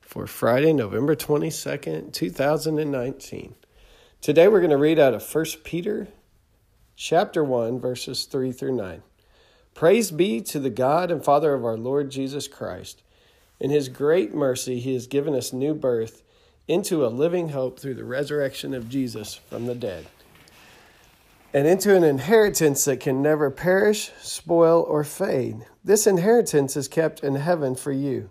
for Friday, November 22nd, 2019. Today we're going to read out of 1 Peter chapter 1, verses 3 through 9. Praise be to the God and Father of our Lord Jesus Christ. In his great mercy, he has given us new birth into a living hope through the resurrection of Jesus from the dead, and into an inheritance that can never perish, spoil, or fade. This inheritance is kept in heaven for you,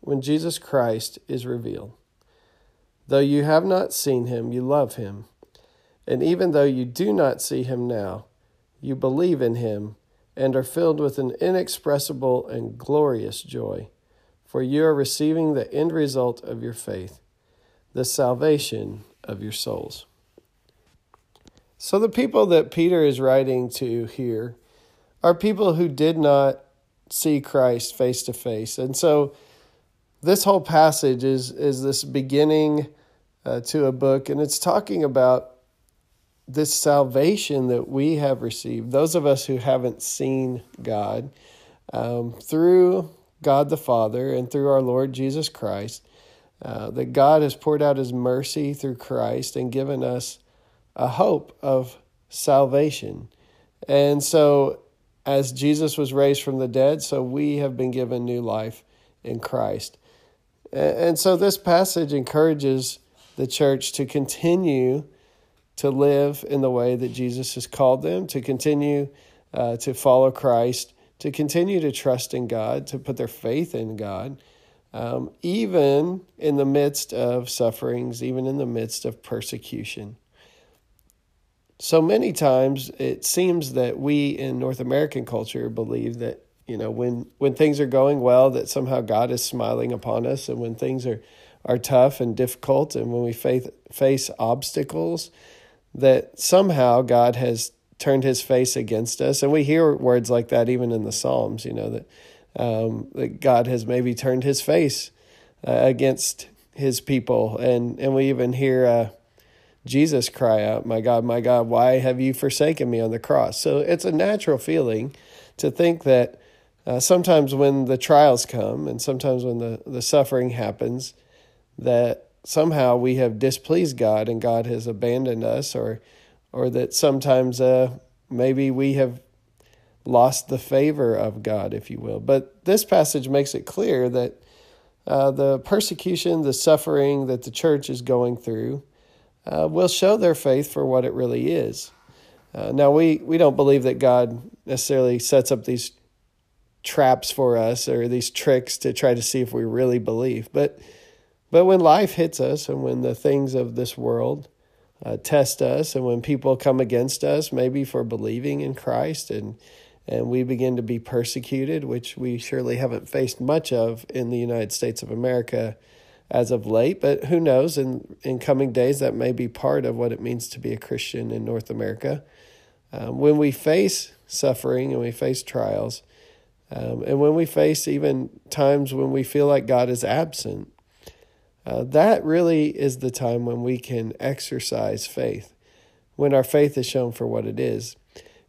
when Jesus Christ is revealed. Though you have not seen him, you love him. And even though you do not see him now, you believe in him and are filled with an inexpressible and glorious joy, for you are receiving the end result of your faith, the salvation of your souls. So the people that Peter is writing to here are people who did not see Christ face to face. And so this whole passage is this beginning to a book, and it's talking about this salvation that we have received, those of us who haven't seen God, through God the Father and through our Lord Jesus Christ, that God has poured out his mercy through Christ and given us a hope of salvation. And so as Jesus was raised from the dead, so we have been given new life in Christ. And so this passage encourages the church to continue to live in the way that Jesus has called them, to continue to follow Christ, to continue to trust in God, to put their faith in God, even in the midst of sufferings, even in the midst of persecution. So many times it seems that we in North American culture believe that, you know, when things are going well, that somehow God is smiling upon us, and when things are tough and difficult, and when we face obstacles, that somehow God has turned his face against us. And we hear words like that even in the Psalms, you know, that God has maybe turned his face against his people. And we even hear Jesus cry out, my God, why have you forsaken me on the cross? So it's a natural feeling to think that sometimes when the trials come and sometimes when the suffering happens, that somehow we have displeased God and God has abandoned us, or that sometimes maybe we have lost the favor of God, if you will. But this passage makes it clear that the persecution, the suffering that the church is going through will show their faith for what it really is. Now, we don't believe that God necessarily sets up these traps for us or these tricks to try to see if we really believe, But when life hits us and when the things of this world test us and when people come against us, maybe for believing in Christ, and we begin to be persecuted, which we surely haven't faced much of in the United States of America as of late, but who knows, in coming days that may be part of what it means to be a Christian in North America. When we face suffering and we face trials, and when we face even times when we feel like God is absent, that really is the time when we can exercise faith, when our faith is shown for what it is.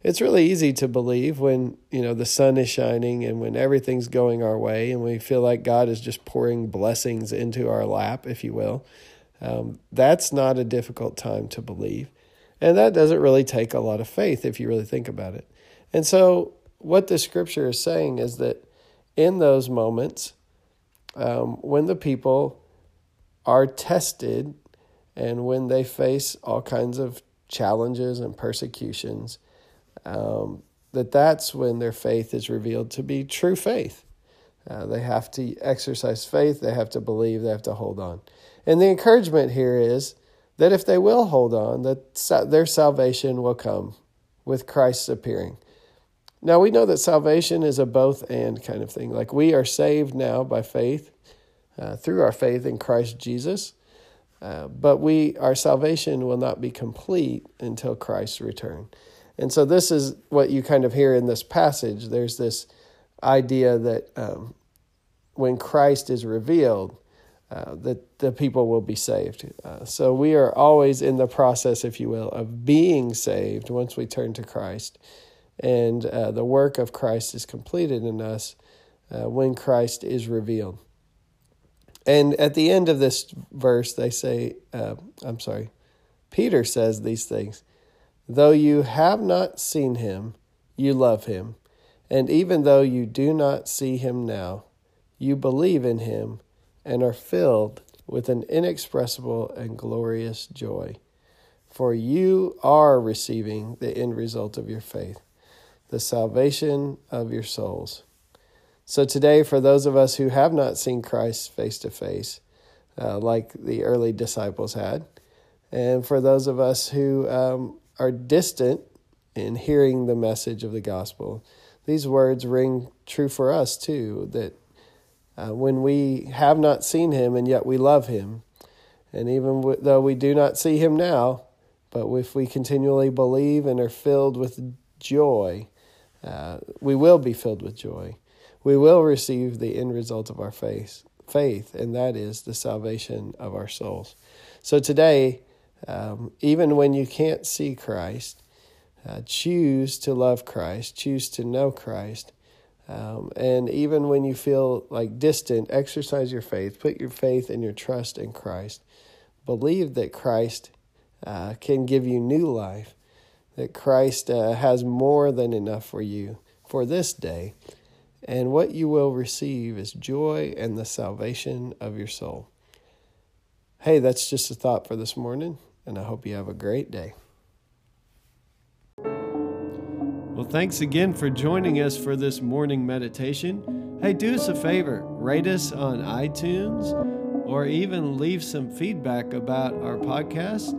It's really easy to believe when, you know, the sun is shining and when everything's going our way and we feel like God is just pouring blessings into our lap, if you will. That's not a difficult time to believe. And that doesn't really take a lot of faith if you really think about it. And so what the scripture is saying is that in those moments, when the people are tested And when they face all kinds of challenges and persecutions, that's when their faith is revealed to be true faith. They have to exercise faith. They have to believe. They have to hold on. And the encouragement here is that if they will hold on, that their salvation will come with Christ's appearing. Now, we know that salvation is a both-and kind of thing. Like, we are saved now by faith, through our faith in Christ Jesus. But our salvation will not be complete until Christ's return. And so this is what you kind of hear in this passage. There's this idea that when Christ is revealed, that the people will be saved. So we are always in the process, if you will, of being saved once we turn to Christ. And the work of Christ is completed in us when Christ is revealed. And at the end of this verse, Peter says these things. Though you have not seen him, you love him. And even though you do not see him now, you believe in him and are filled with an inexpressible and glorious joy. For you are receiving the end result of your faith, the salvation of your souls. So today, for those of us who have not seen Christ face to face, like the early disciples had, and for those of us who are distant in hearing the message of the gospel, these words ring true for us too, that when we have not seen him and yet we love him, and even though we do not see him now, but if we continually believe and are filled with joy, we will be filled with joy. We will receive the end result of our faith, and that is the salvation of our souls. So today, even when you can't see Christ, choose to love Christ, choose to know Christ. And even when you feel like distant, exercise your faith, put your faith and your trust in Christ. Believe that Christ can give you new life, that Christ has more than enough for you for this day. And what you will receive is joy and the salvation of your soul. Hey, that's just a thought for this morning, and I hope you have a great day. Well, thanks again for joining us for this morning meditation. Hey, do us a favor, rate us on iTunes, or even leave some feedback about our podcast